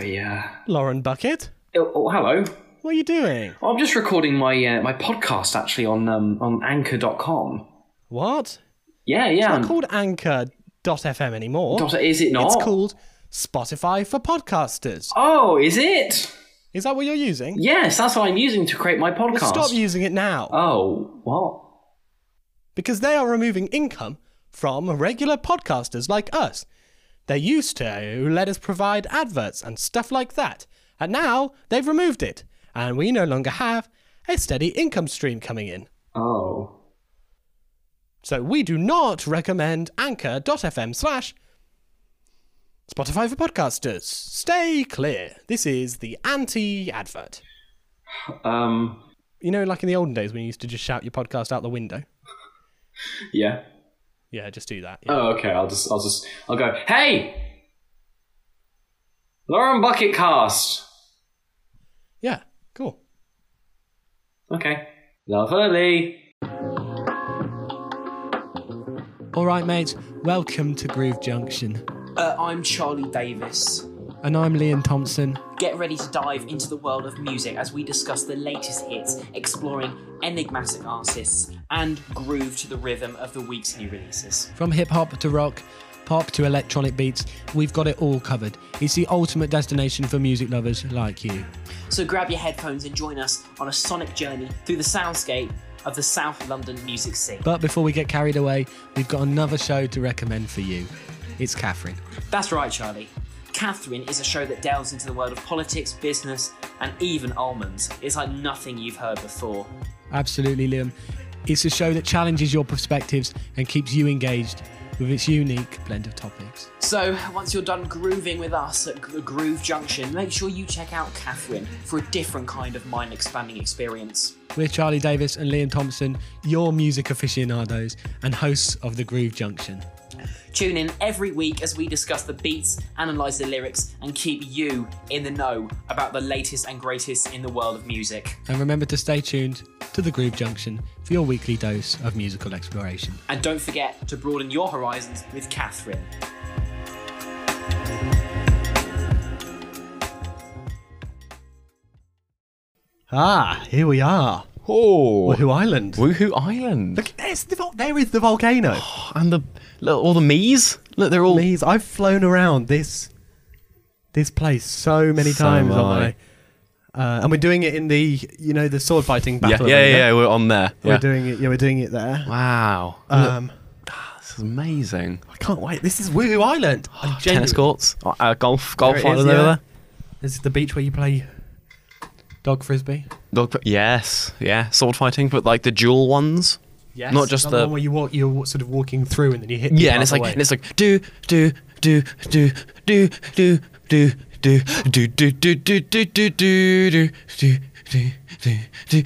Yeah. Lauren Bucket? Oh, hello. What are you doing? I'm just recording my my podcast, actually, on Anchor.com. What? Yeah. It's not called Anchor.fm anymore. Is it not? It's called Spotify for Podcasters. Oh, is it? Is that what you're using? Yes, that's what I'm using to create my podcast. Well, stop using it now. Oh, what? Because they are removing income from regular podcasters like us. They used to let us provide adverts and stuff like that. And now they've removed it. And we no longer have a steady income stream coming in. Oh. So we do not recommend anchor.fm/Spotify for Podcasters. Stay clear. This is the anti-advert. You know, like in the olden days when you used to just shout your podcast out the window? Yeah. Yeah, just do that. Yeah. Oh, okay. I'll go, hey! Lauren Bucket Cast! Yeah, cool. Okay. Lovely. All right, mates. Welcome to Groove Junction. I'm Charlie Davis. And I'm Liam Thompson. Get ready to dive into the world of music as we discuss the latest hits, exploring enigmatic artists, and groove to the rhythm of the week's new releases. From hip-hop to rock, pop to electronic beats, we've got it all covered. It's the ultimate destination for music lovers like you. So grab your headphones and join us on a sonic journey through the soundscape of the South London music scene. But before we get carried away, we've got another show to recommend for you. It's Catherine. That's right, Charlie. Catherine is a show that delves into the world of politics, business, and even almonds. It's like nothing you've heard before. Absolutely, Liam. It's a show that challenges your perspectives and keeps you engaged with its unique blend of topics. So, once you're done grooving with us at Groove Junction, make sure you check out Catherine for a different kind of mind-expanding experience. We're Charlie Davis and Liam Thompson, your music aficionados and hosts of the Groove Junction. Tune in every week as we discuss the beats, analyse the lyrics, and keep you in the know about the latest and greatest in the world of music. And remember to stay tuned to the Groove Junction for your weekly dose of musical exploration. And don't forget to broaden your horizons with Catherine. Ah, here we are. Oh, Wuhu Island. Look, there is the volcano. Oh, and all the mees. Look, they're all mees. I've flown around this place so many times on my and we're doing it in the the sword fighting battle. Yeah, we're on there. We're doing it. Yeah, we're doing it there. Wow. This is amazing. I can't wait. This is Wuhu Island. Oh, tennis courts, golf island over there. This is the beach where you play dog frisbee. Yes, sword fighting, but like the dual ones. Yes, not just the one where you're sort of walking through and then you hit. Yeah, and it's like do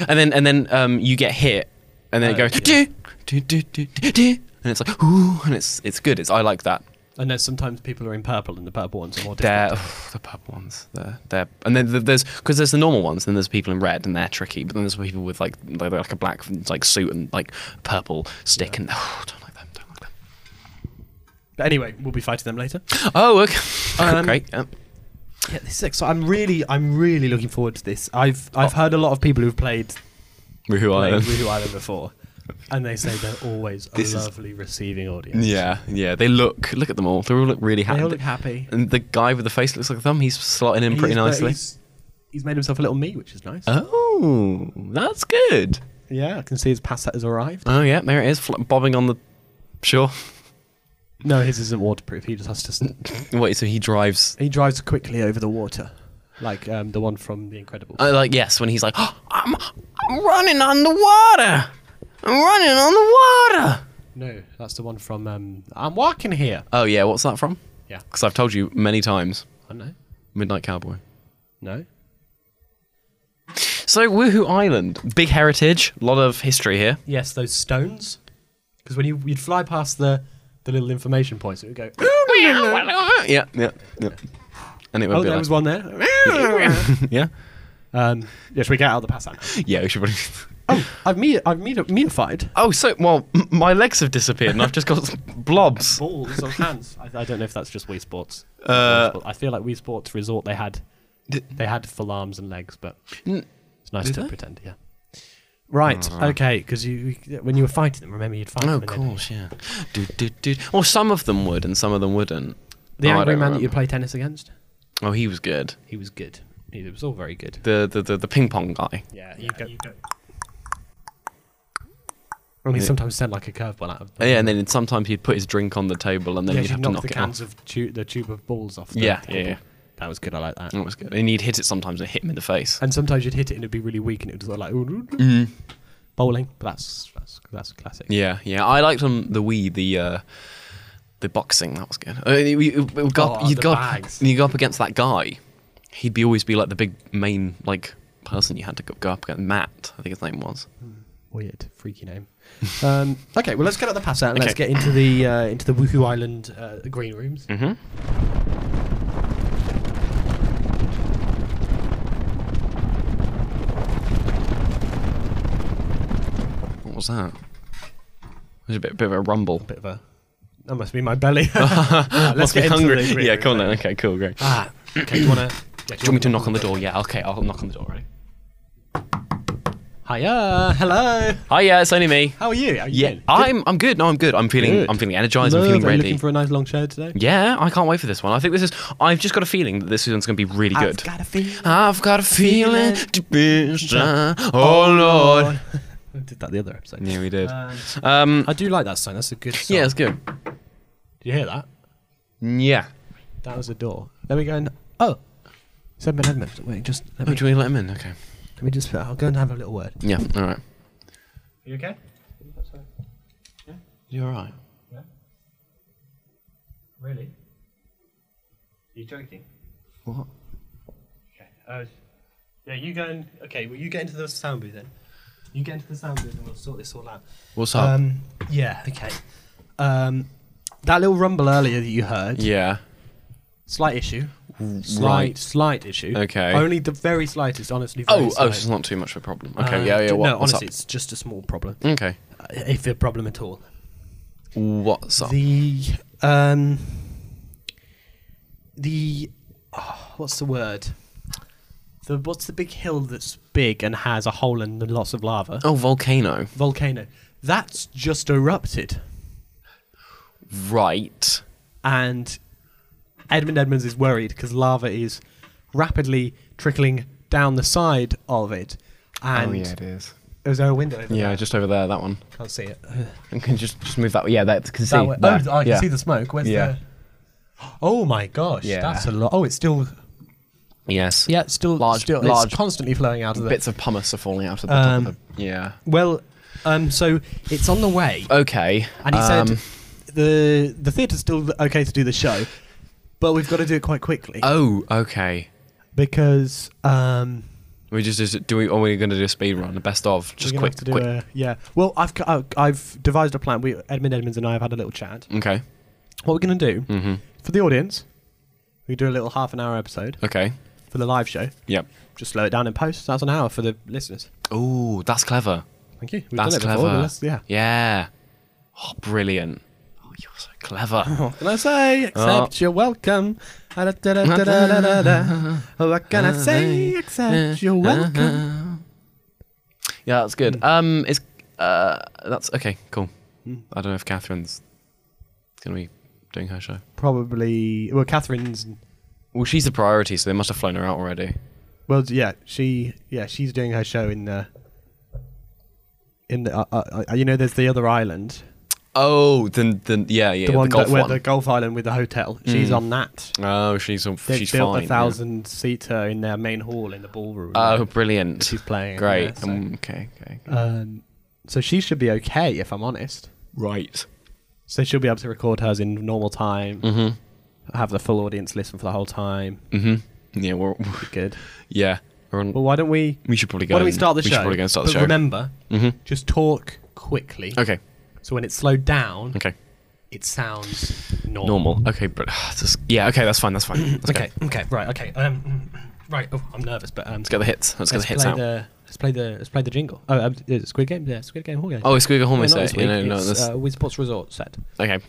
and then you get hit and then it goes do and it's like ooh, and it's good. I like that. And there's sometimes people are in purple, and the purple ones are more difficult. The purple ones, and then there's the normal ones, and there's people in red, and they're tricky. But then there's people with like a black suit and like purple stick, and don't like them. But anyway, we'll be fighting them later. Oh, okay, great. Yeah, this is exciting. I'm really looking forward to this. I've heard a lot of people who've played Wuhu Island before. And they say they're always a lovely receiving audience. Yeah. They look at them all. They all look really happy. They all look happy. And the guy with the face looks like a thumb. He's slotting in pretty nicely. He's made himself a little me, which is nice. Oh, that's good. Yeah, I can see his passet has arrived. Oh yeah, there it is, bobbing on the shore. No, his isn't waterproof. He just has to. Wait, so he drives? He drives quickly over the water, like the one from The Incredibles. When he's like, oh, I'm running underwater. I'm running on the water! No, that's the one from, I'm walking here. Oh, yeah, what's that from? Yeah. Because I've told you many times. I know. Midnight Cowboy. No. So, Wuhu Island. Big heritage, a lot of history here. Yes, those stones. Because when you'd fly past the little information points, it would go... Yeah. And it would be there was one there. Yeah. Yeah, should we get out of the pass? Yeah, we should probably... Oh, I've meified. Oh, so, well, my legs have disappeared and I've just got blobs. Balls on hands. I don't know if that's just Wii Sports. I feel like Wii Sports Resort, they had full arms and legs, but it's nice to pretend, yeah. Right, okay, because when you were fighting them, remember you'd fight them. Oh, of course, yeah. Well, some of them would and some of them wouldn't. The angry man that you play tennis against? Oh, he was good. It was all very good. The ping pong guy. Yeah, you go. Only sometimes sent like a curveball out of. Yeah, and then sometimes he'd put his drink on the table, and then he'd have to knock the cans of the tube of balls off. Yeah. That was good. I like that. That was good. And you'd hit it sometimes and hit him in the face. And sometimes you'd hit it and it'd be really weak, and it was like bowling. But that's classic. Yeah. I liked on the Wii the boxing. That was good. You go up against that guy. He'd always be like the big main person you had to go up against. Matt, I think his name was. Weird, freaky name. Okay, well let's get out the pass out and let's get into the Wuhu Island green rooms. What was that? There's a bit of a rumble. That must be my belly. Let's get hungry. Yeah, come on then. Okay, cool, great. Okay, do you want me to knock on the door? Yeah, okay, I'll knock on the door, right? Hiya, hello. Hiya, it's only me. How are you? How are you doing? I'm good. No, I'm good. I'm feeling energised. I'm feeling ready. Looking for a nice long show today. Yeah, I can't wait for this one. I think I've just got a feeling that this one's going to be really good. I've got a feeling to be strong. Oh Lord. We did that the other episode. Yeah, we did. I do like that song. That's a good song. Yeah, it's good. Did you hear that? Yeah. That was a door. Then we go in. Oh, it's Edmund. Wait, just. Do we let him in? Okay. Let me just. I'll go and have a little word. Yeah. All right. Are you okay? Yeah. You all right? Yeah. Really? Are you joking? What? Okay. Yeah. You go and. Okay. Well, you get into the sound booth then. You get into the sound booth and we'll sort this all out. What's up? Yeah. Okay. That little rumble earlier that you heard. Yeah. Slight issue. Slight issue. Okay. Only the very slightest, honestly. Very slight. So it's not too much of a problem. Okay, yeah. Honestly, it's just a small problem. Okay. If a problem at all. What's up? What's the word? What's the big hill that's big and has a hole and lots of lava? Oh, volcano. That's just erupted. Right. And Edmund Edmonds is worried because lava is rapidly trickling down the side of it. And it is. Is there a window over there? Yeah, just over there, that one. Can't see it. You can just move that way. Yeah, that can see. I can see the smoke. Where's the... Oh my gosh, that's a lot. Oh, it's still... Yes. Yeah, it's still large, it's constantly flowing out of it. Bits of pumice are falling out of the top of the... Yeah. Well, so it's on the way. Okay. And he said the theatre's still okay to do the show. But we've got to do it quite quickly. Oh, okay. Because are we going to do a speed run, the best of, just quick. Yeah. Well, I've devised a plan. Edmonds and I have had a little chat. Okay. What we're going to do for the audience, we do a little half an hour episode. Okay. For the live show. Yep. Just slow it down in post. That's an hour for the listeners. Oh, that's clever. Thank you. We've done it before. Yeah. Oh, brilliant. You're so clever. What can I say? Except you're welcome. What can I say? Except you're welcome. Yeah, that's good. That's okay. Cool. I don't know if Catherine's going to be doing her show. Probably. Well, Catherine's. Well, she's the priority, so they must have flown her out already. Well, yeah, she's doing her show in the you know, there's the other island. Oh, the one where the golf island with the hotel. She's on that. Oh, she's fine. They built 1,000-seater in their main hall in the ballroom. Oh, brilliant! She's playing. Great. There, so. Okay. So she should be okay, if I'm honest. Right. So she'll be able to record hers in normal time. Have the full audience listen for the whole time. Yeah, we're good. Yeah. Well, why don't we? We should probably go. Why don't we start the show? We should probably go and start the show. Remember, just talk quickly. Okay. So when it's slowed down, it sounds normal. Okay, but that's fine. That's fine. That's okay. Right. Okay. Right. Oh, I'm nervous, but let's get the hits. Let's play the jingle. Oh, Squid Game. Yeah, Squid Game Hall game. Oh, Squid Game Hall set. You know, it's Wii Sports Resort set. Okay.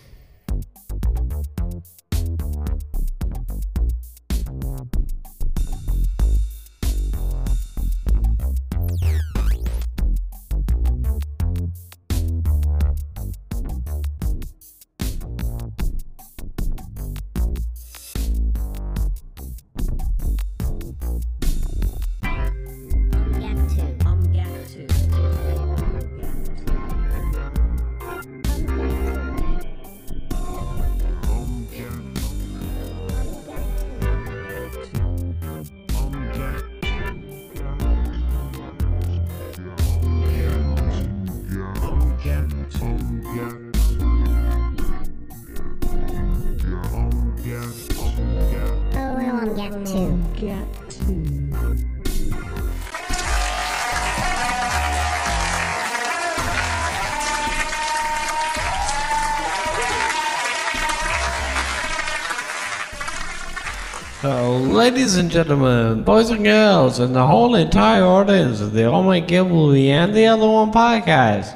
Ladies and gentlemen, boys and girls, and the whole entire audience of the Old Man Gimbleby and the Other One podcast,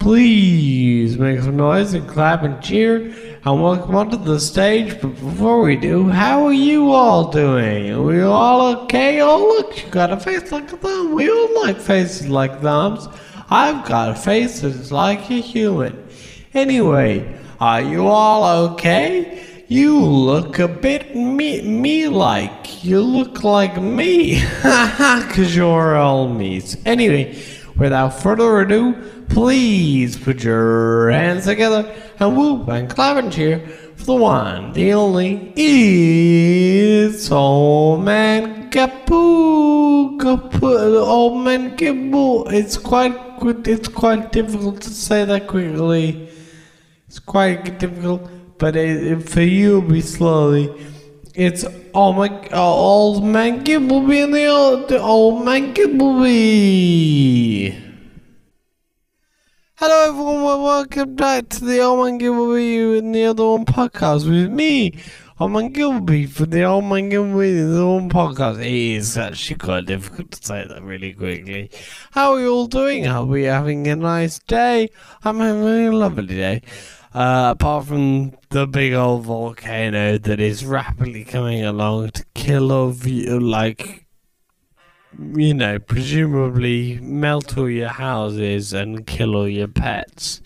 please make some noise and clap and cheer and welcome onto the stage. But before we do, how are you all doing? Are we all okay? Oh look, you got a face like a thumb. We all like faces like thumbs. I've got a face that's like a human. Anyway, are you all okay? You look a bit me-like. You look like me. Haha, cause you're all me's. Anyway, without further ado, please put your hands together and whoop and clap and cheer for the one, the only, it's Old Man Kapoo. Old Man Gimble. It's quite difficult to say that quickly. It's quite difficult. But for you, it'll be slowly. It's Old Man Gimbleby and the Old Man Gimbleby. Hello, everyone. Welcome back to the Old Man Gimbleby and the Other One podcast with me, Old Man Gimbleby, for the Old Man Gimbleby and the Other One podcast. It is actually quite difficult to say that really quickly. How are you all doing? Are we having a nice day? I'm having a lovely day. Apart from the big old volcano that is rapidly coming along to kill all of you, like, you know, presumably melt all your houses and kill all your pets.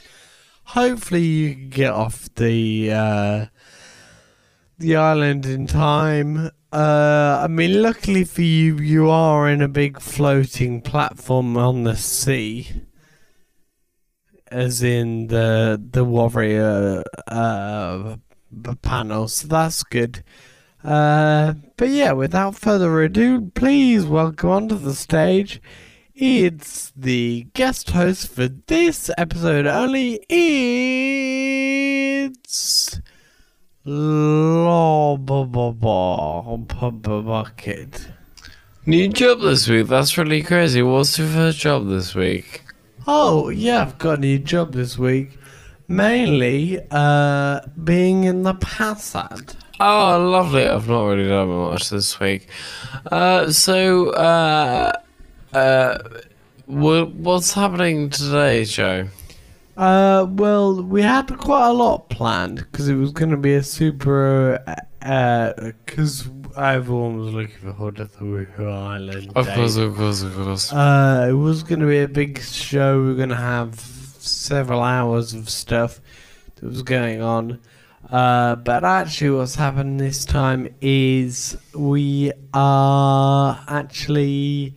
Hopefully you can get off the island in time. I mean, luckily for you, you are in a big floating platform on the sea. As in the warrior panel, so that's good. But yeah, without further ado, please welcome onto the stage. It's the guest host for this episode only. It's Lauren Bucket. New job this week. That's really crazy. What's your first job this week? Oh, yeah, I've got a new job this week. Mainly, being in the Passad. Oh, lovely. I've not really done much this week. What's happening today, Joe? Well, we had quite a lot planned, because it was going to be a super... because everyone was looking forward to the Wuhu Island. Of course. It was going to be a big show. We were going to have several hours of stuff that was going on. But actually what's happened this time is we are actually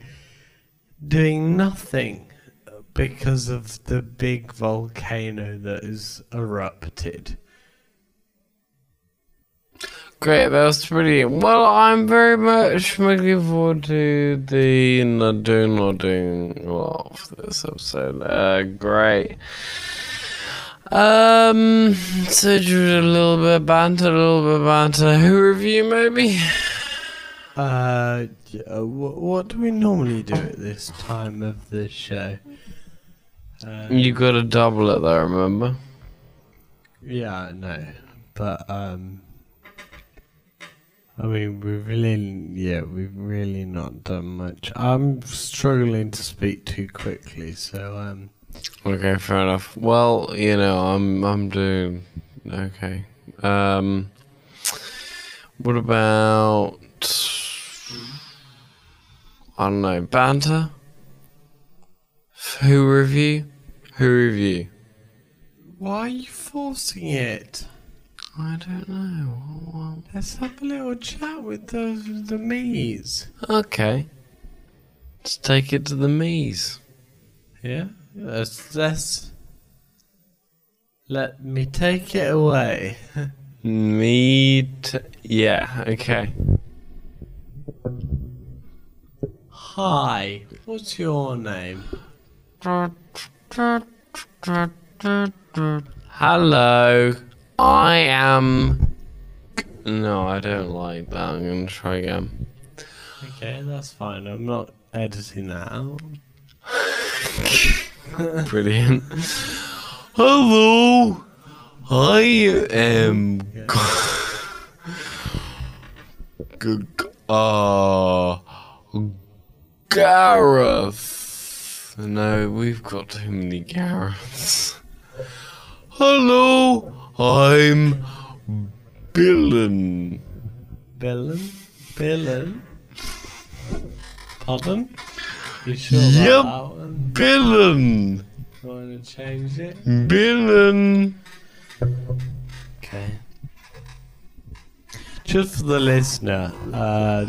doing nothing because of the big volcano that has erupted. Great, that was brilliant. Well, I'm very much looking forward to the not doing of this episode. Great. So do a little bit of banter. Who review maybe? Yeah, what do we normally do at this time of the show? You got to double it though, remember? Yeah, I know, but I mean, we've really not done much. I'm struggling to speak too quickly, so Okay, fair enough. Well, you know, I'm doing okay. What about, I don't know, banter? Who review? Why are you forcing it? I don't know. Let's have a little chat with the me's. Okay. Let's take it to the me's. Yeah? Let me take it away. Yeah, okay. Hi, what's your name? Hello. I am... No, I don't like that. I'm going to try again. Okay, that's fine. I'm not editing that out. Brilliant. Hello. I am... Gareth. No, we've got too many Gareths. Hello. I'm Billen. Billen? Pardon? You sure about that one? Billen! Do you want to change it? Billen! Okay. Just for the listener,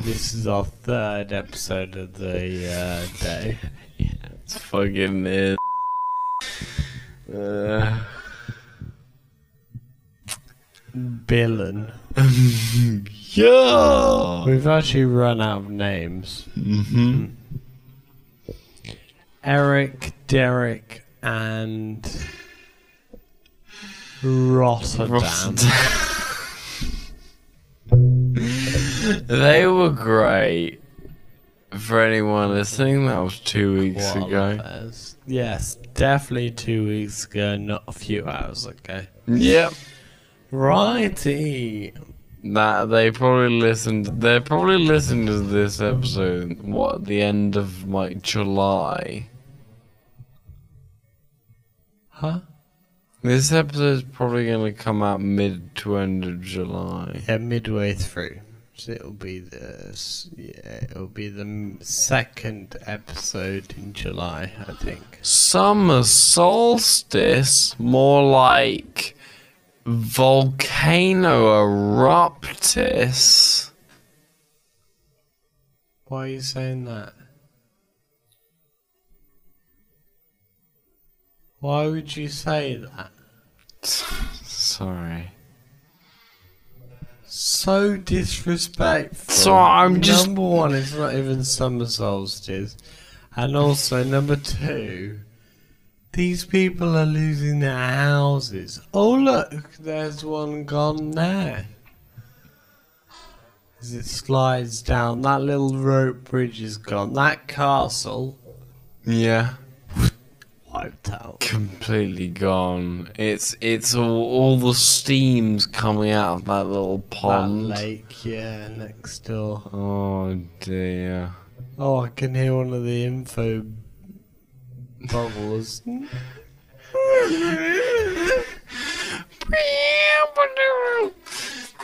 this is our third episode of the day. Yeah, it's fucking it. Billen. Yeah! We've actually run out of names. Mm-hmm. Eric, Derek, and Rotterdam. They were great. For anyone listening, that was 2 weeks ago. Yes, definitely 2 weeks ago, not a few hours ago. Yep. Righty. That they probably listened to this episode at the end of like July. Huh? This episode's probably gonna come out mid to end of July. Yeah, midway through. So it'll be the second episode in July, I think. Summer solstice, more like volcano eruptus. Why are you saying that? Why would you say that? Sorry. So disrespectful. So I'm just... Number one, it's not even summer solstice. And also, number two... These people are losing their houses. Oh, look, there's one gone there. As it slides down, that little rope bridge is gone. That castle. Yeah. Wiped out. Completely gone. It's all the steam's coming out of that little pond. That lake, yeah, next door. Oh, dear. Oh, I can hear one of the info... bubbles.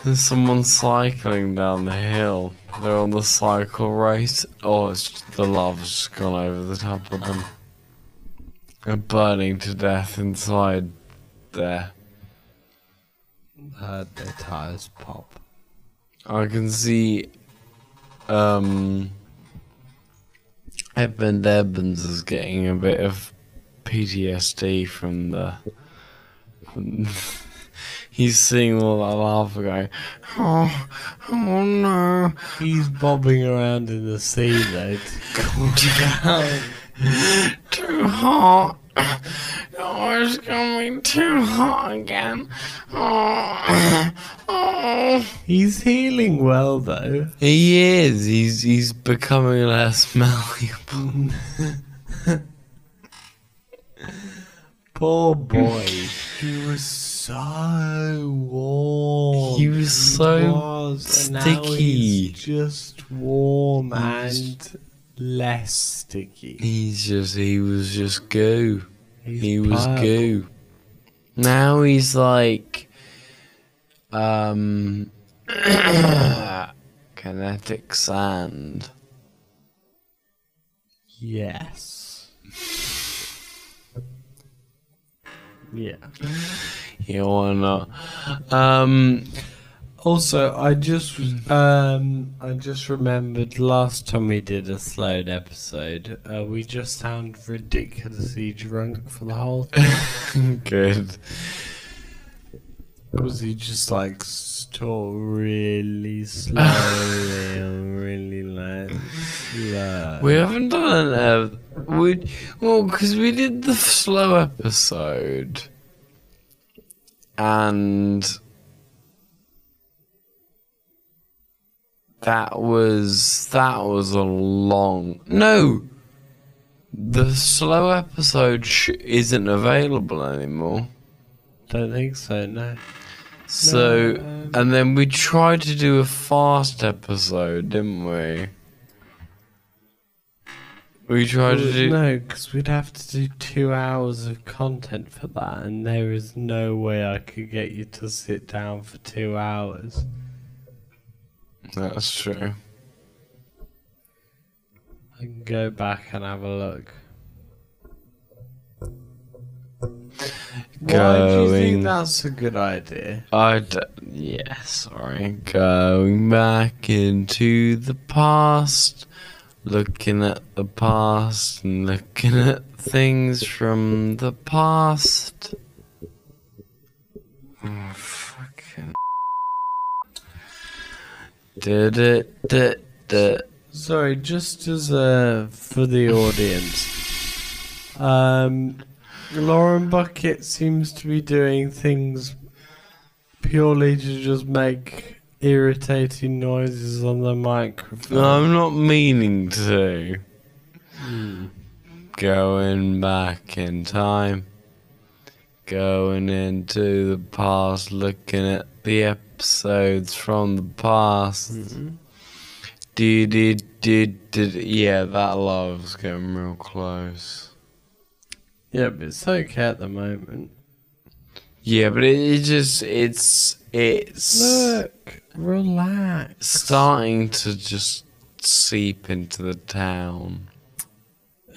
There's someone cycling down the hill. They're on the cycle race. Oh, the lava's just gone over the top of them. They're burning to death inside there. Heard their tires pop. I can see... Edmund Evans is getting a bit of PTSD from the... He's seeing all that lava going, oh no. He's bobbing around in the sea though. Too hot. Oh, it's going to be too hot again. Oh. Oh. He's healing well, though. He is. He's becoming less malleable. Poor boy. He was so warm. He was so sticky. Now just warm and less sticky. He was just goo. He was goo. Now he's like kinetic sand. Yes. Yeah. Yeah, why not? Also, I just remembered last time we did a slowed episode, we just sound ridiculously drunk for the whole thing. Good. Was he just like talk really slowly and really like slow? We haven't done that. Because we did the slow episode and. That was a long... No! The slow episode isn't available anymore. Don't think so, no. So, no, and then we tried to do a fast episode, didn't we? We tried to do... No, because we'd have to do 2 hours of content for that, and there is no way I could get you to sit down for 2 hours. That's true. I can go back and have a look. Why do you think that's a good idea? Going back into the past, looking at the past and looking at things from the past. Oh, fucking... Sorry, just as for the audience, Lauren Bucket seems to be doing things purely to just make irritating noises on the microphone. No, I'm not meaning to. Going back in time, going into the past, looking at the episodes from the past. Yeah, that love's getting real close. Yeah, but it's okay at the moment. Yeah, but it's look, relax. Starting to just seep into the town.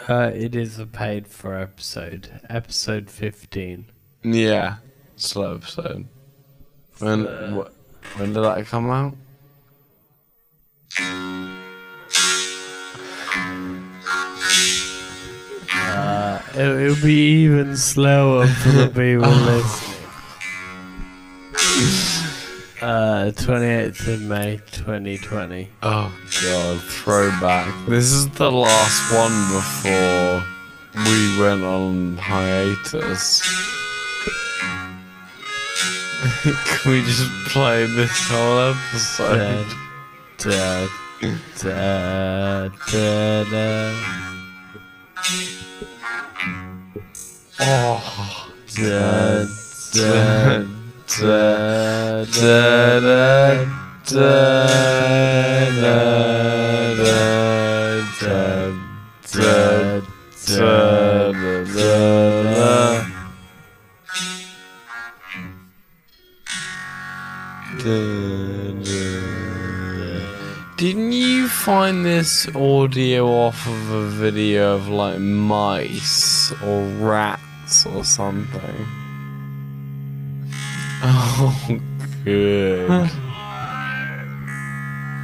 It is a paid for episode 15. Yeah, slow episode. When did that come out? It'll be even slower for the people listening. 28th of May, 2020. Oh God, throwback. This is the last one before we went on hiatus. Can we just play this whole episode? Didn't you find this audio off of a video of like mice or rats or something? Oh, good. Cast.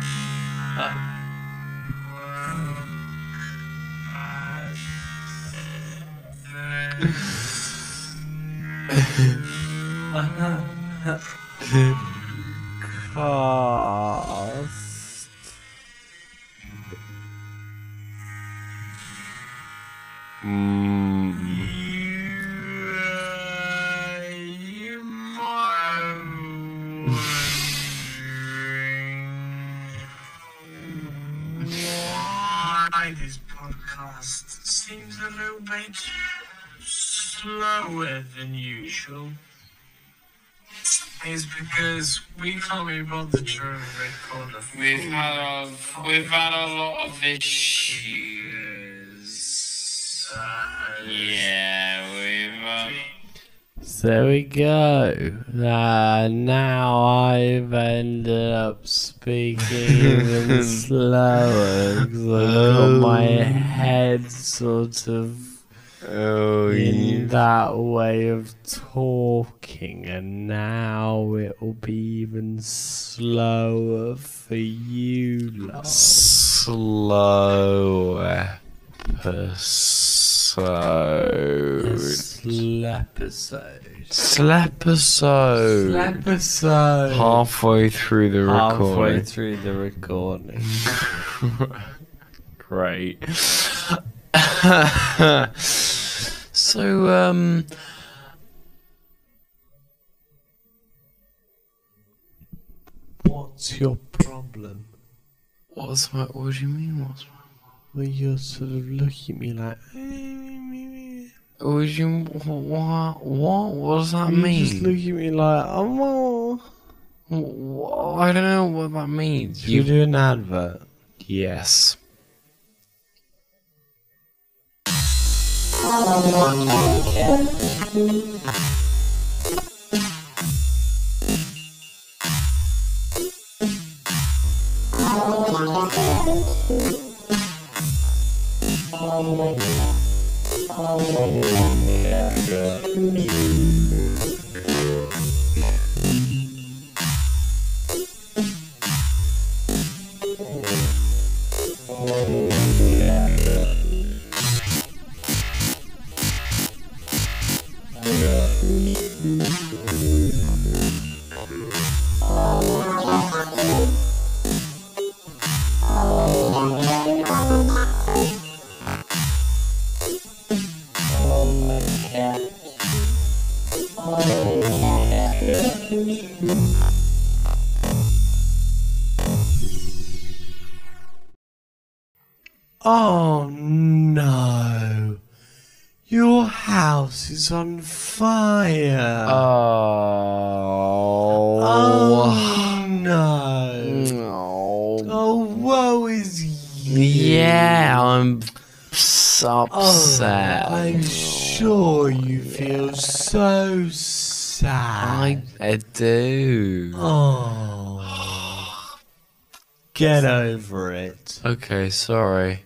This podcast seems a little bit slower than usual. is because we can't be bothered during the red corner. We've had a lot of issues. There we go. Now I've ended up speaking even slower because I've got my head sort of that way of talking, and now it will be even slower for you lot. Slow episode. Halfway through the recording. Great. So, what's your problem? What do you mean, what's my problem? Well, you're sort of looking at me like, what does that mean? You just look at me like, I'm all... I don't know what that means. You do an advert? Yes. Oh no, your house is on fire. Oh no. Oh, woe is you. Yeah, I'm upset. Oh, I'm sure you feel so sad. I do. Oh, get over it. Okay, sorry.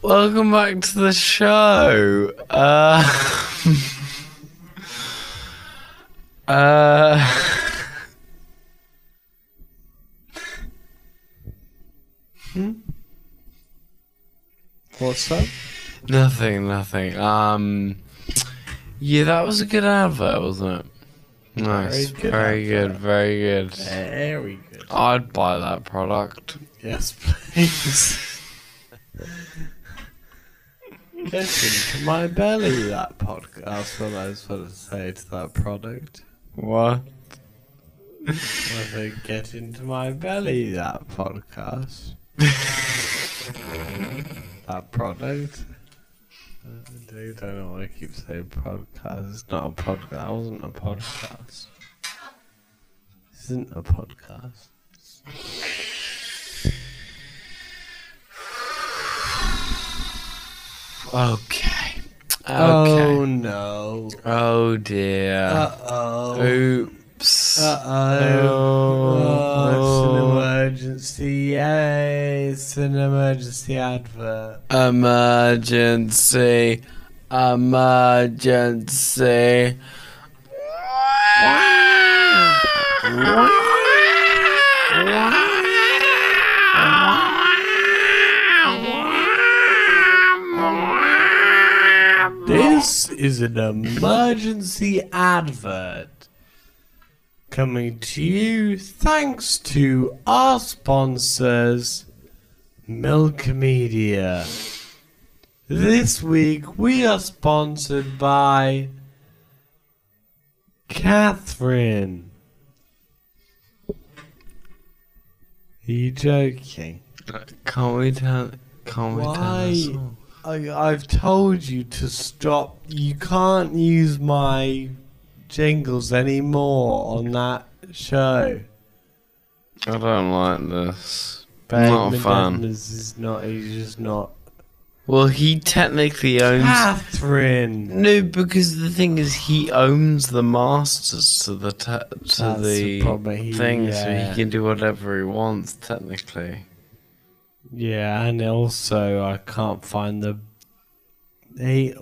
Welcome back to the show. What's that? Nothing. Yeah, that was a good advert, wasn't it? Nice. Very good. Very good. I'd buy that product. Yes, please. Get into my belly, that podcast. That's what I was going to say to that product. What? I said, get into my belly, that podcast. That product. Dude, I don't know why I keep saying podcast. It's not a podcast. That wasn't a podcast. This isn't a podcast. Okay. Oh no. Oh dear. Uh-oh. Oops. Uh-oh. Oh, that's an emergency. Yay. It's an emergency advert. Emergency. Emergency. This is an emergency advert coming to you thanks to our sponsors, Milk Media. This week we are sponsored by Catherine. Are you joking? Can't we tell I've told you to stop. You can't use my jingles anymore on that show. I don't like this. Ben not a fan. He's just not. Well, he technically owns... Catherine! No, because the thing is, he owns the masters to the thing, yeah. So he can do whatever he wants, technically. Yeah, and also I can't find the... He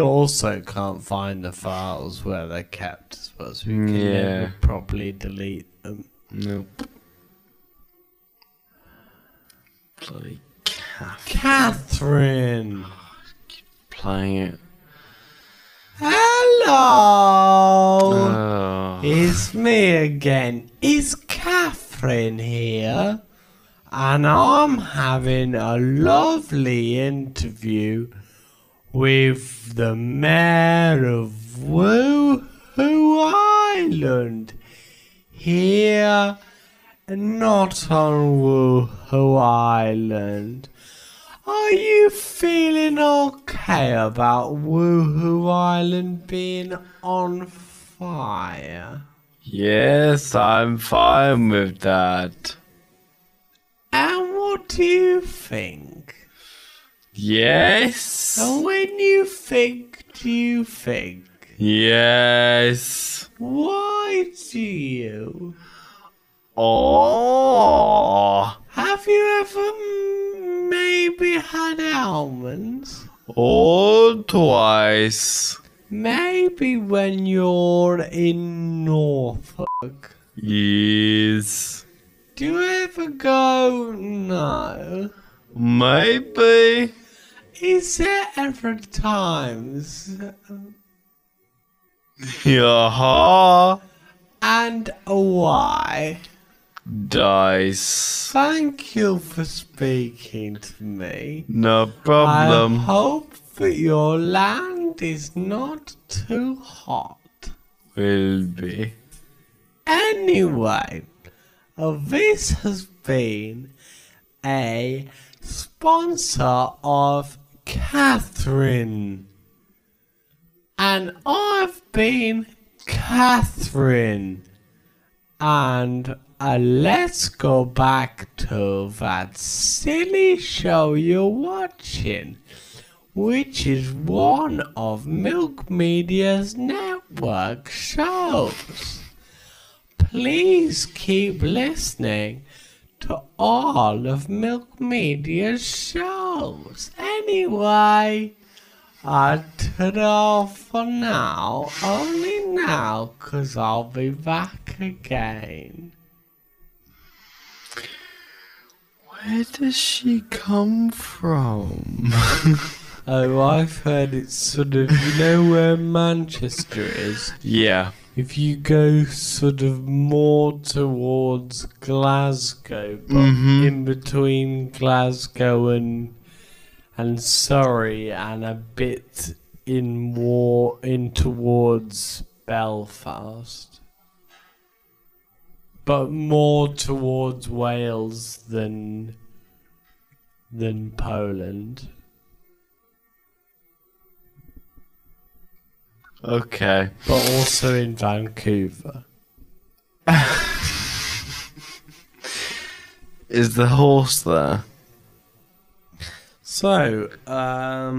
also can't find the files where they're kept, as well, so we can never properly delete them. Nope. Bloody Catherine! Oh, I keep playing it. Hello! Oh. It's me again. Is Catherine here? And I'm having a lovely interview with the mayor of Wuhu Island here, not on Wuhu Island. Are you feeling okay about Wuhu Island being on fire? Yes, I'm fine with that. And what do you think? Yes. And when you think, do you think? Yes. Why do you? Oh. Have you ever maybe had almonds? Or twice. Maybe when you're in Norfolk. Yes. Do you ever go? No. Maybe. Is there ever times? Yeah. And why? Dice. Thank you for speaking to me. No problem. I hope that your land is not too hot. Will be. Anyway, this has been a sponsor of Catherine. And I've been Catherine. And... let's go back to that silly show you're watching, which is one of Milk Media's network shows. Please keep listening to all of Milk Media's shows. Anyway, I'll ta-da for now, only now, 'cause I'll be back again. Where does she come from? Oh, I've heard it's sort of, you know where Manchester is? Yeah. If you go sort of more towards Glasgow, but in between Glasgow and Surrey, and a bit in towards Belfast. But more towards Wales than Poland. Okay. But also in Vancouver. Is the horse there? So, how are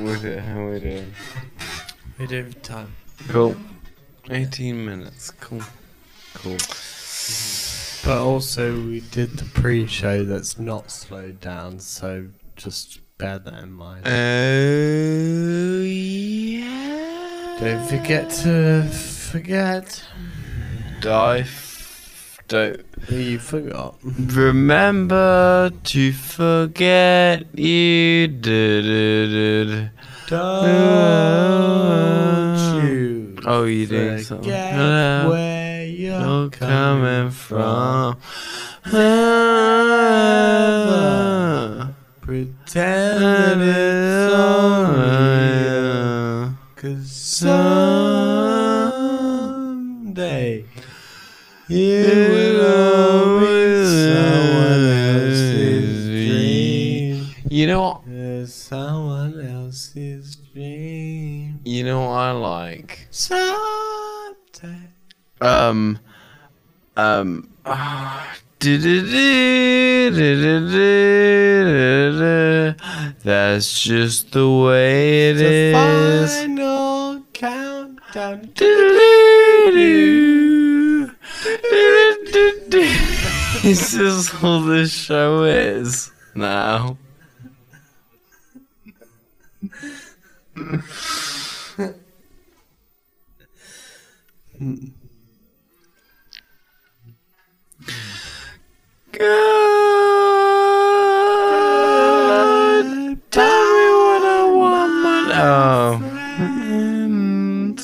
we doing? We do every time. Cool. 18 minutes. Cool. But also, we did the pre-show that's not slowed down, so just bear that in mind. Oh, yeah. Don't forget to forget. Don't. You forgot. Remember to forget you did. Don't you? Oh, you did something. Where you're coming from? Never pretend that it's all real. 'Cause someday you will always someone else's dream. You know what? There's someone else's dream. You know what I like? Someday. That's just the way it is. The final countdown. This is all this show is now. God, tell me what I want, my friend.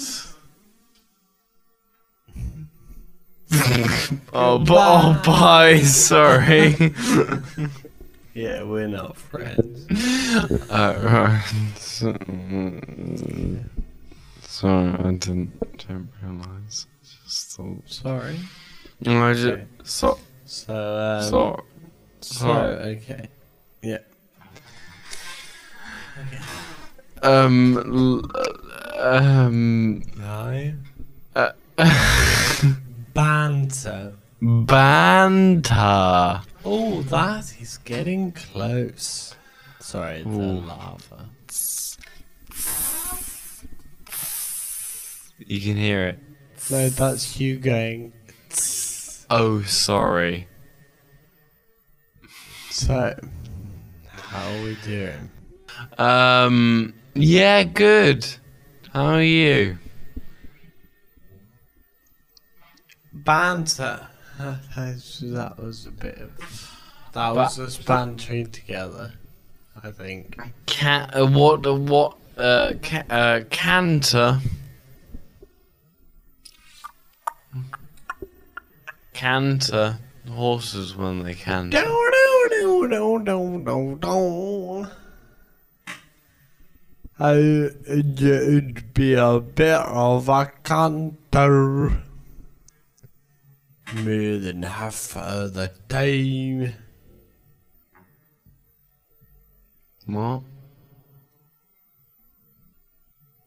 Bye. Sorry. Yeah, we're not friends. Sorry, I didn't realize. Just thought. Sorry. I just okay. Okay. Yeah. Okay. No. Banter. Oh, that is getting close. Sorry, the lava. You can hear it. No, that's you going. Oh, sorry. So, how are we doing? Yeah, good. How are you? Banter. That was a bit of... That was us bantering together, I think. Canter... Canter horses when they canter. You'd be a bit of a canter more than half of the time. What?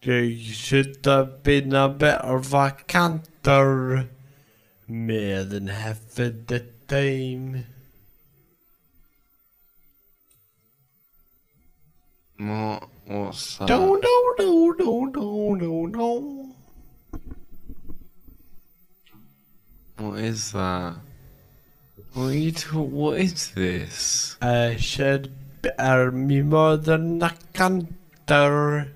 You should have been a bit of a canter. More than half of the time. What's that? No. What is that? What is this? I should bear me more than a canter.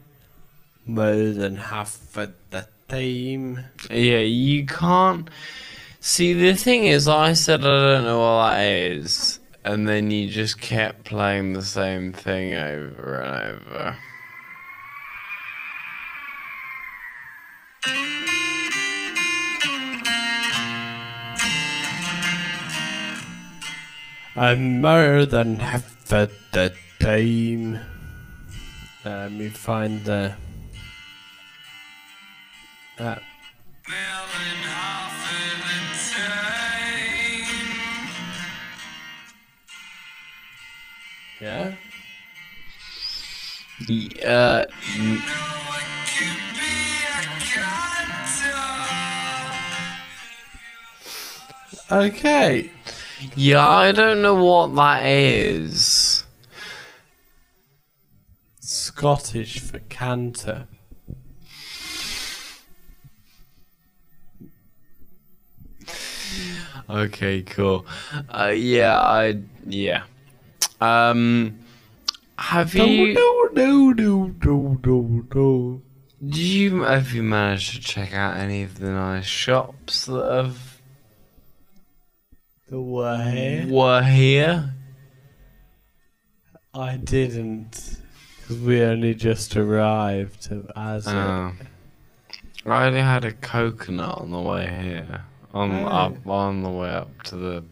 More than half of the time. Yeah, you can't... See, the thing is, I said I don't know what that is, and then you just kept playing the same thing over and over. I'm more than half of the time. Let me find the... Yeah. Yeah. Okay. Yeah, I don't know what that is. Scottish for canter. Okay, cool. Yeah. Have you? No. Have you managed to check out any of the nice shops that have? Were here? I didn't, because we only just arrived. I only had a coconut on the way here. On the way up to the...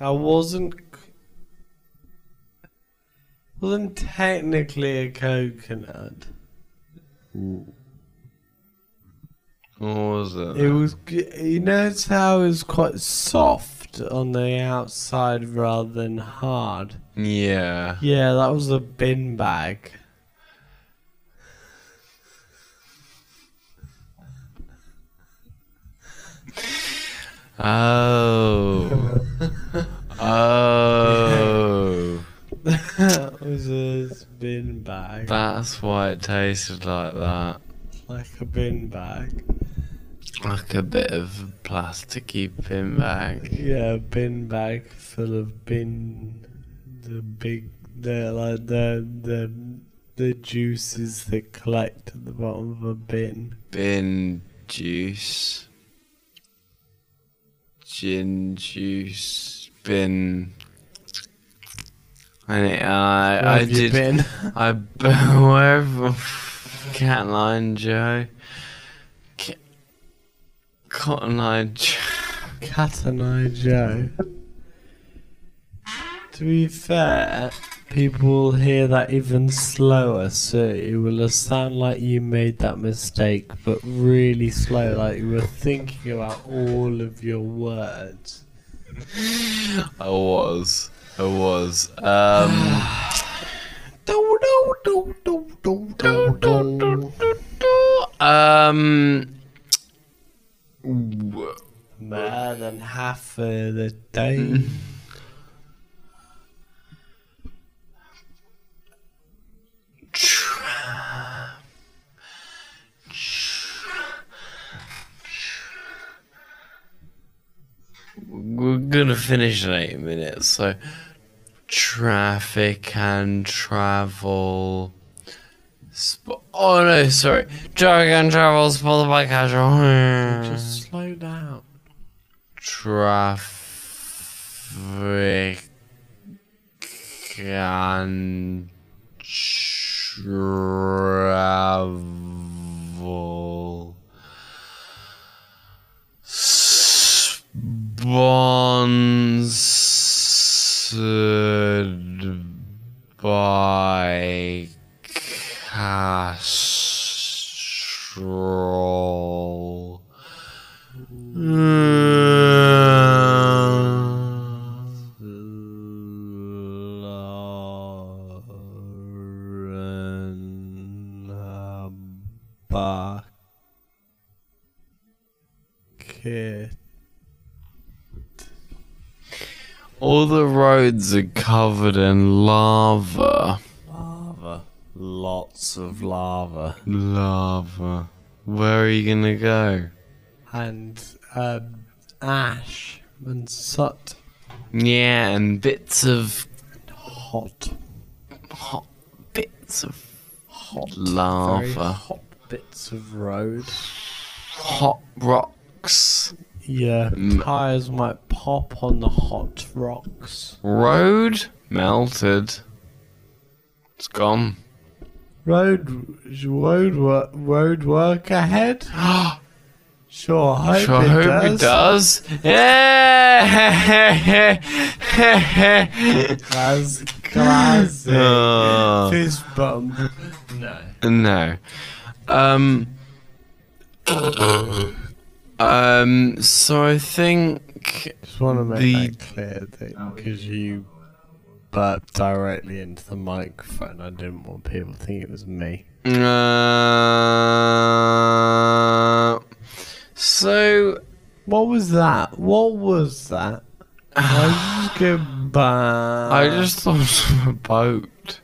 Wasn't technically a coconut. Ooh. What was it? It was... You notice how it was quite soft on the outside rather than hard? Yeah. Yeah, that was a bin bag. Oh. That was a bin bag. That's why it tasted like that. Like a bin bag. Like a bit of a plasticky bin bag. Yeah, a bin bag full of the juices that collect at the bottom of a bin. Bin juice. Gin juice bin. Wherever Catline Joe. Cotton Eye Joe. To be fair, people will hear that even slower, so it will sound like you made that mistake, but really slow, like you were thinking about all of your words. I was. More than half of the day. We're gonna finish in 8 minutes, so traffic and travel. Traffic and travel, Spotify casual. Just slow down. Traffic and travel. Sponsored by Castrol. Lauren Bucket. All the roads are covered in lava. Lots of lava. Where are you gonna go? And ash and soot. Yeah, and bits of hot bits of hot lava. Very hot bits of road. Hot rocks. Yeah, tires might pop on the hot rocks. Road melted. It's gone. Road work ahead? Sure hope it does. That's classic. Fist bump. No. So I think... Just want to make that clear, because you... But directly into the microphone. I didn't want people to think it was me. So what was that? I just get back. I just thought of a boat.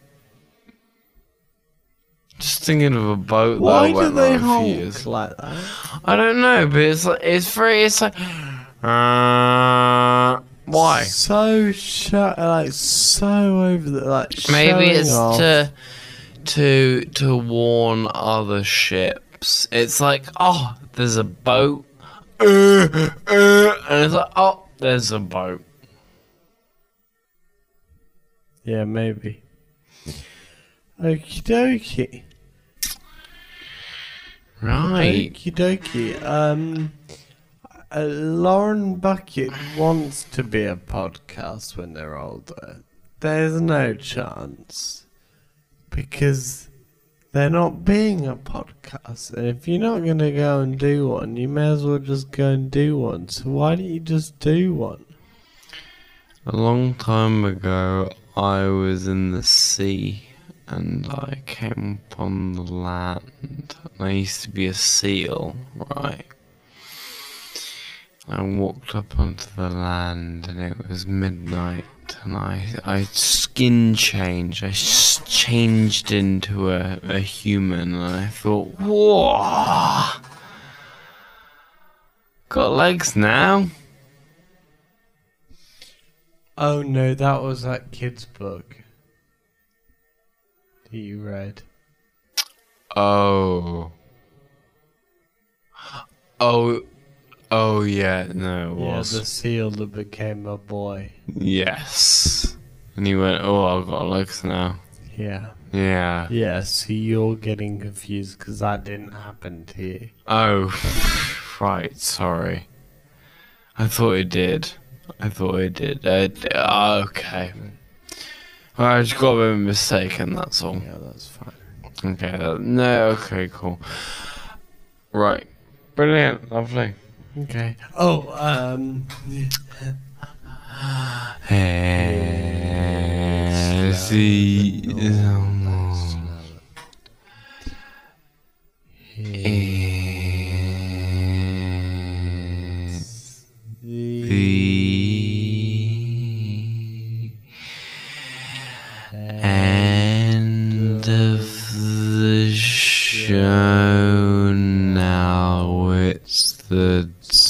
Just thinking of a boat. Why do they honk like that? I don't know, but it's like, it's very, it's like, why? So like so over the, like. Maybe it's off. to warn other ships. It's like, oh, there's a boat, and it's like, oh, there's a boat. Yeah, maybe. Okie dokie. Right. Okie dokie. Lauren Bucket wants to be a podcast when they're older. There's no chance. Because they're not being a podcast. And if you're not going to go and do one, you may as well just go and do one. So why don't you just do one? A long time ago, I was in the sea. And I came upon the land. And I used to be a seal, right? I walked up onto the land, and it was midnight. And I skin changed. I changed into a human, and I thought, whoa! Got legs now. Oh no, that was that kid's book you read. Oh yeah, no, it was. Yeah, the seal that became a boy. Yes. And he went, oh, I've got legs now. Yeah. Yeah. Yeah, so you're getting confused because that didn't happen to you. Oh, right, sorry. I thought it did. Okay. I just got a bit mistaken, that's all. Yeah, that's fine. Okay, okay, cool. Right. Brilliant, lovely. Okay. Oh,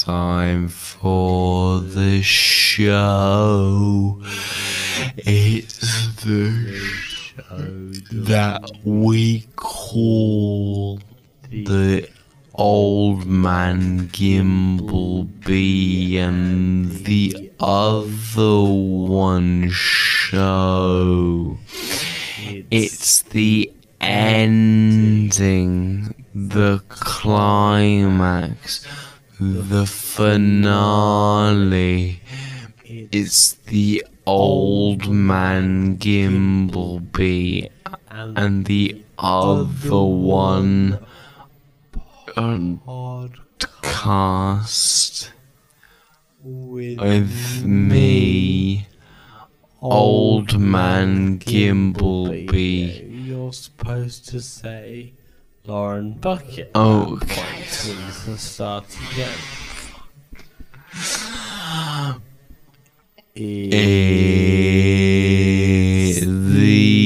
time for the show. It's the show that we call the Old Man Gimbleby and the Other One show. It's the ending, the climax, the finale. It's the Old Man Gimbleby and the Other One podcast with me, Old Man Gimbleby. You're supposed to say Lauren Bucket. Okay. The start again. It's the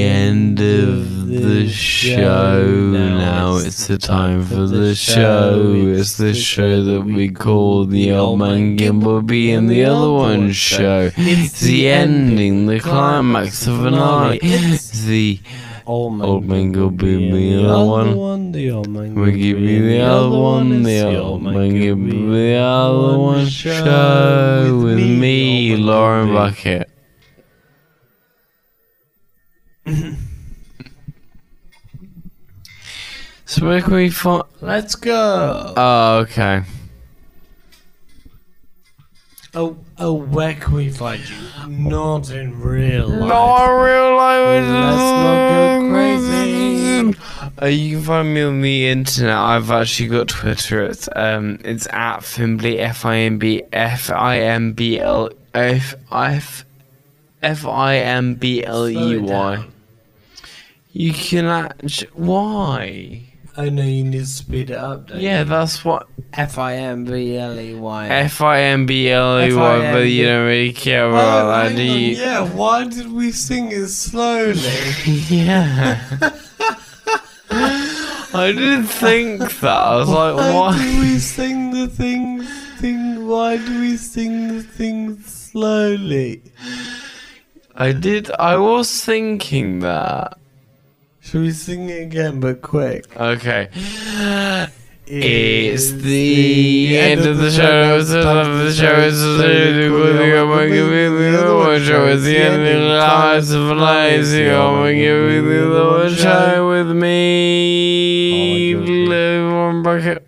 end of the show. Now it's the time for the show. It's the show that we call the Old Man Gimbleby and the Other One show. It's the ending, the climax, the finale. It's the Old Man Gimbleby and the Other One. We give you the Other One. The Old Man Gimbleby the Other One show with me, Lauren Bucket. So where can we find? Let's go. Oh, okay. Oh, where can we find you? Not in real life. Let's not go crazy. You can find me on the internet. I've actually got Twitter. It's at Fimbley, F-I-M-B-L-E-Y. You can actually... Why? I know you need to speed it up, don't you? That's what... F-I-M-B-L-E-Y. F-I-M-B-L-E-Y, but you don't really care about that, do you? Yeah, why did we sing it slowly? I didn't think that. I was like, why? Why do we sing the thing? Why do we sing the thing slowly? I was thinking that. Should we sing it again, but quick? Okay. It's the end of the show. It's the end of the show. It's the end of the show. It's the end of the lives of lives. You're going to give me the one show with me. Lauren Bucket.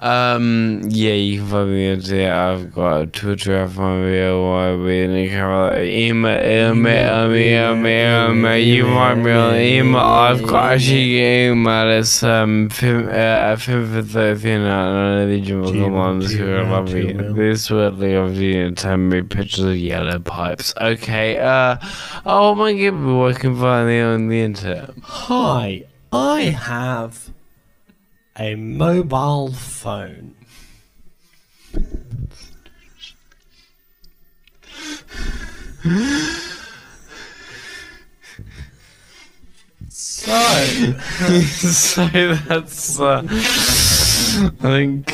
Yeah, you can find me on Twitter. I've got a Twitter. I find me on Email. You find me on email. I've got actually email. It's Finn for 13. I know the Jimbo on the screen. I love you. This worldly of you. Send me pictures of yellow pipes. Okay. Oh my God, I can find me on the internet. Hi, I have a mobile phone. So that's... I think...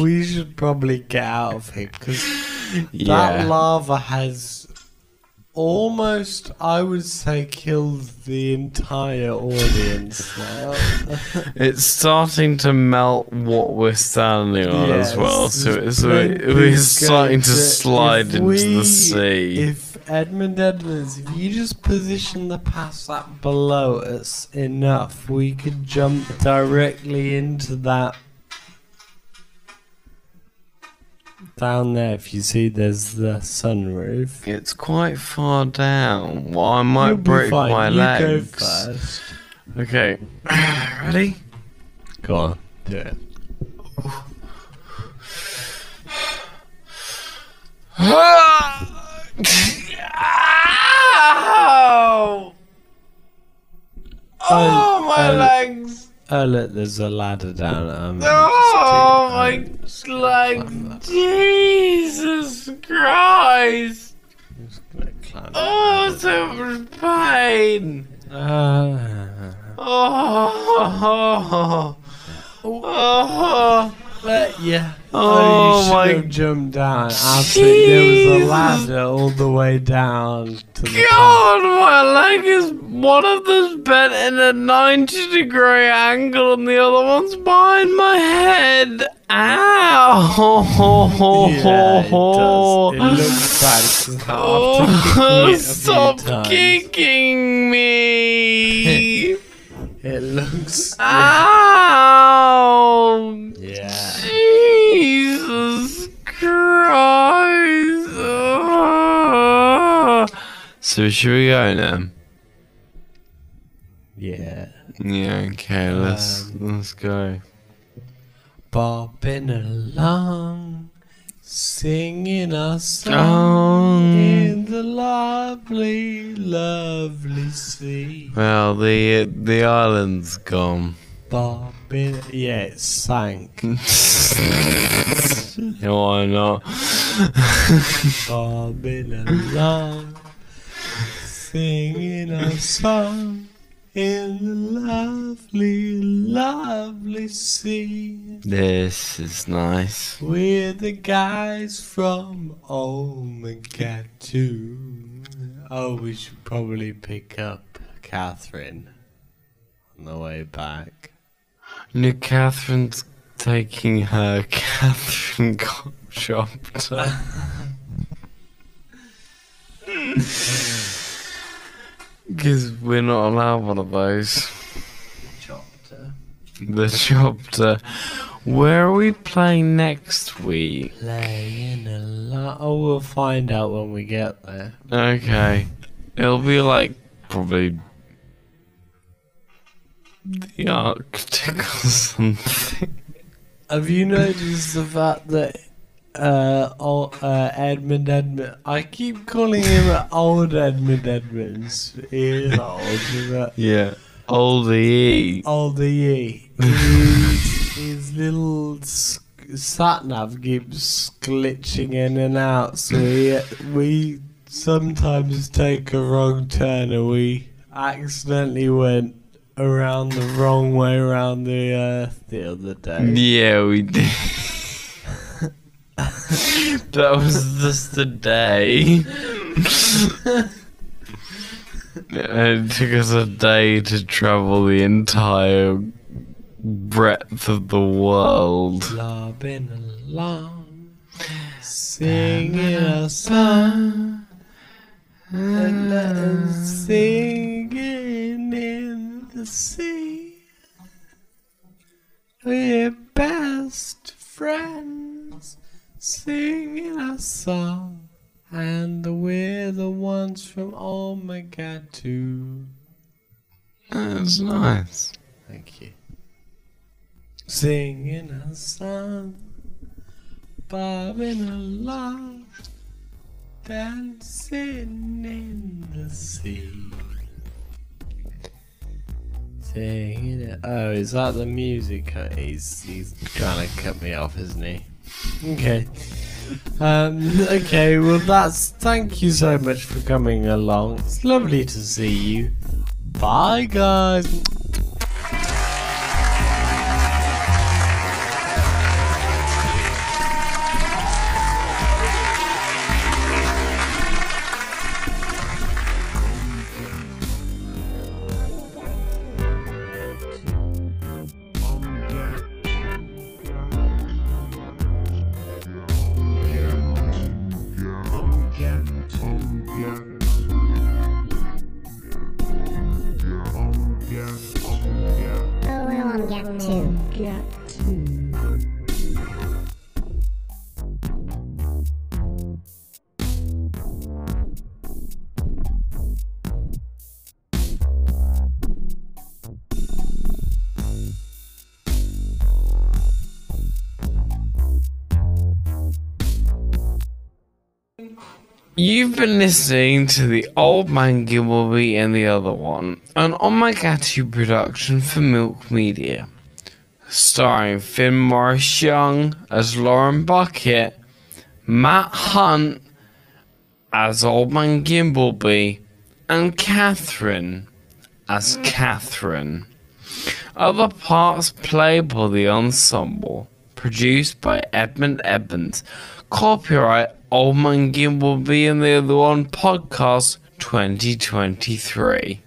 we should probably get out of here, because that lava has... almost, I would say, killed the entire audience now. It's starting to melt what we're standing on as well, so we're starting to slide into the sea. If Edmund Edwards, if you just position the pass up below us enough, we could jump directly into that. Down there, if you see, there's the sunroof. It's quite far down. Well, I might break my legs. Go first. Okay. Ready? Go on. Do it. Oh, my legs! Oh, look, there's a ladder down. My legs. Jesus Christ. I'm just gonna climb so much pain. You should have jumped down. There was a ladder all the way down to the top. My leg is, one of them's bent in a 90-degree angle and the other one's behind my head. Ow! Yeah, it does. It looks bad. Stop kicking me! It looks... Ow! Yeah. Jesus Christ! So should we go now? Yeah, okay, let's go. Bopping along, singing our song in the lovely, lovely sea. Well, the island's gone. Bopping, it sank. Why not? Bopping along, singing our song in the lovely, lovely sea. This is nice. We're the guys from Omegati. Oh, we should probably pick up Catherine on the way back. No, Catherine's taking her Catherine shop to... Because we're not allowed one of those. The chopper. Where are we playing next week? Playing a lot. Oh, we'll find out when we get there. Okay. It'll be like probably the Arctic or something. Have you noticed the fact that Edmund. I keep calling him Old Edmund Edmonds. He is old, isn't it? Yeah. Old E. His little sat-nav keeps glitching in and out, so we sometimes take a wrong turn, and we accidentally went around the wrong way around the earth the other day. Yeah, we did. That was just the day. It took us a day to travel the entire breadth of the world. Lobbing along, singing a song, and singing in the sea. We're best friends, singing a song, and we're the ones from Omegati. That's nice. Thank you. Singing a song, bobbing along, dancing in the sea. Singing it. Oh, is that the music? He's trying to cut me off, isn't he? Okay. Okay, well thank you so much for coming along. It's lovely to see you. Bye, guys. You've been listening to the Old Man Gimbleby and the Other One, an Omegati production for Milk Media, starring Finn Morris Young as Lauren Bucket, Matt Hunt as Old Man Gimbleby, and Catherine as Catherine. Other parts played by the ensemble, produced by Edmund Evans. Copyright Old Man Gimbleby and the Other One Podcast 2023.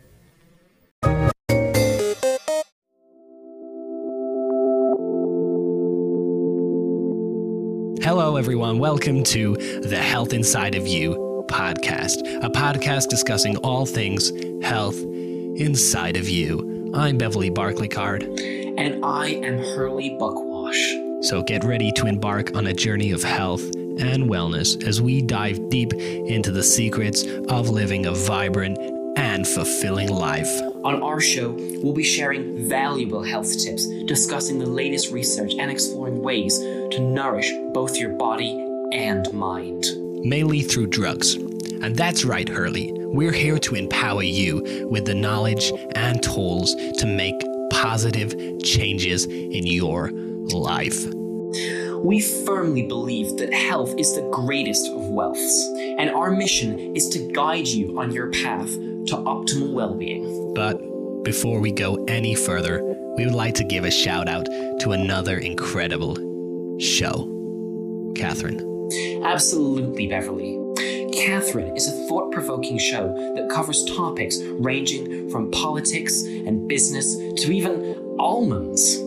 Hello, everyone. Welcome to the Health Inside of You podcast, a podcast discussing all things health inside of you. I'm Beverly Barkley Card. And I am Hurley Buckwash. So get ready to embark on a journey of health and wellness as we dive deep into the secrets of living a vibrant and fulfilling life. On our show, we'll be sharing valuable health tips, discussing the latest research, and exploring ways to nourish both your body and mind. Mainly through drugs. And that's right, Hurley. We're here to empower you with the knowledge and tools to make positive changes in your life. We firmly believe that health is the greatest of wealths, and our mission is to guide you on your path to optimal well-being. But before we go any further, we would like to give a shout out to another incredible show, Catherine. Absolutely, Beverly. Catherine is a thought-provoking show that covers topics ranging from politics and business to even almonds.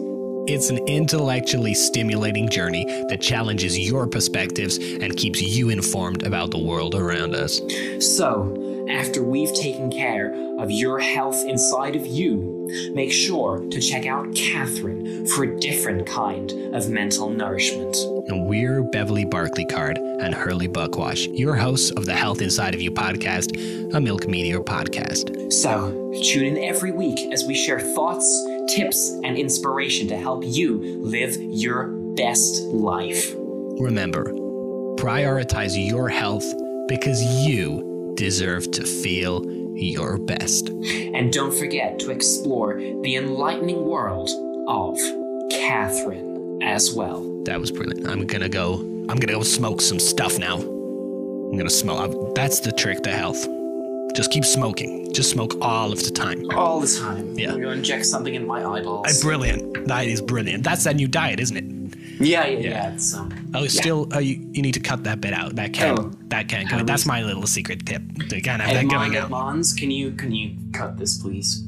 It's an intellectually stimulating journey that challenges your perspectives and keeps you informed about the world around us. So, after we've taken care of your health inside of you, make sure to check out Catherine for a different kind of mental nourishment. And we're Beverly Barkley Card and Hurley Buckwash, your hosts of the Health Inside of You podcast, a Milk Media podcast. So, tune in every week as we share thoughts, tips, and inspiration to help you live your best life. Remember, Prioritize your health because you deserve to feel your best. And don't forget to explore the enlightening world of Catherine as well. That was brilliant. I'm gonna go smoke some stuff now. I'm gonna smoke. That's the trick to health. Just keep smoking. Just smoke all of the time. All the time. Yeah. I'm gonna inject something in my eyeballs. Brilliant. That is brilliant. That's that new diet, isn't it? Yeah. You need to cut that bit out. That can't go. That's my little secret tip. You can't have that going out. Mons, can you cut this, please?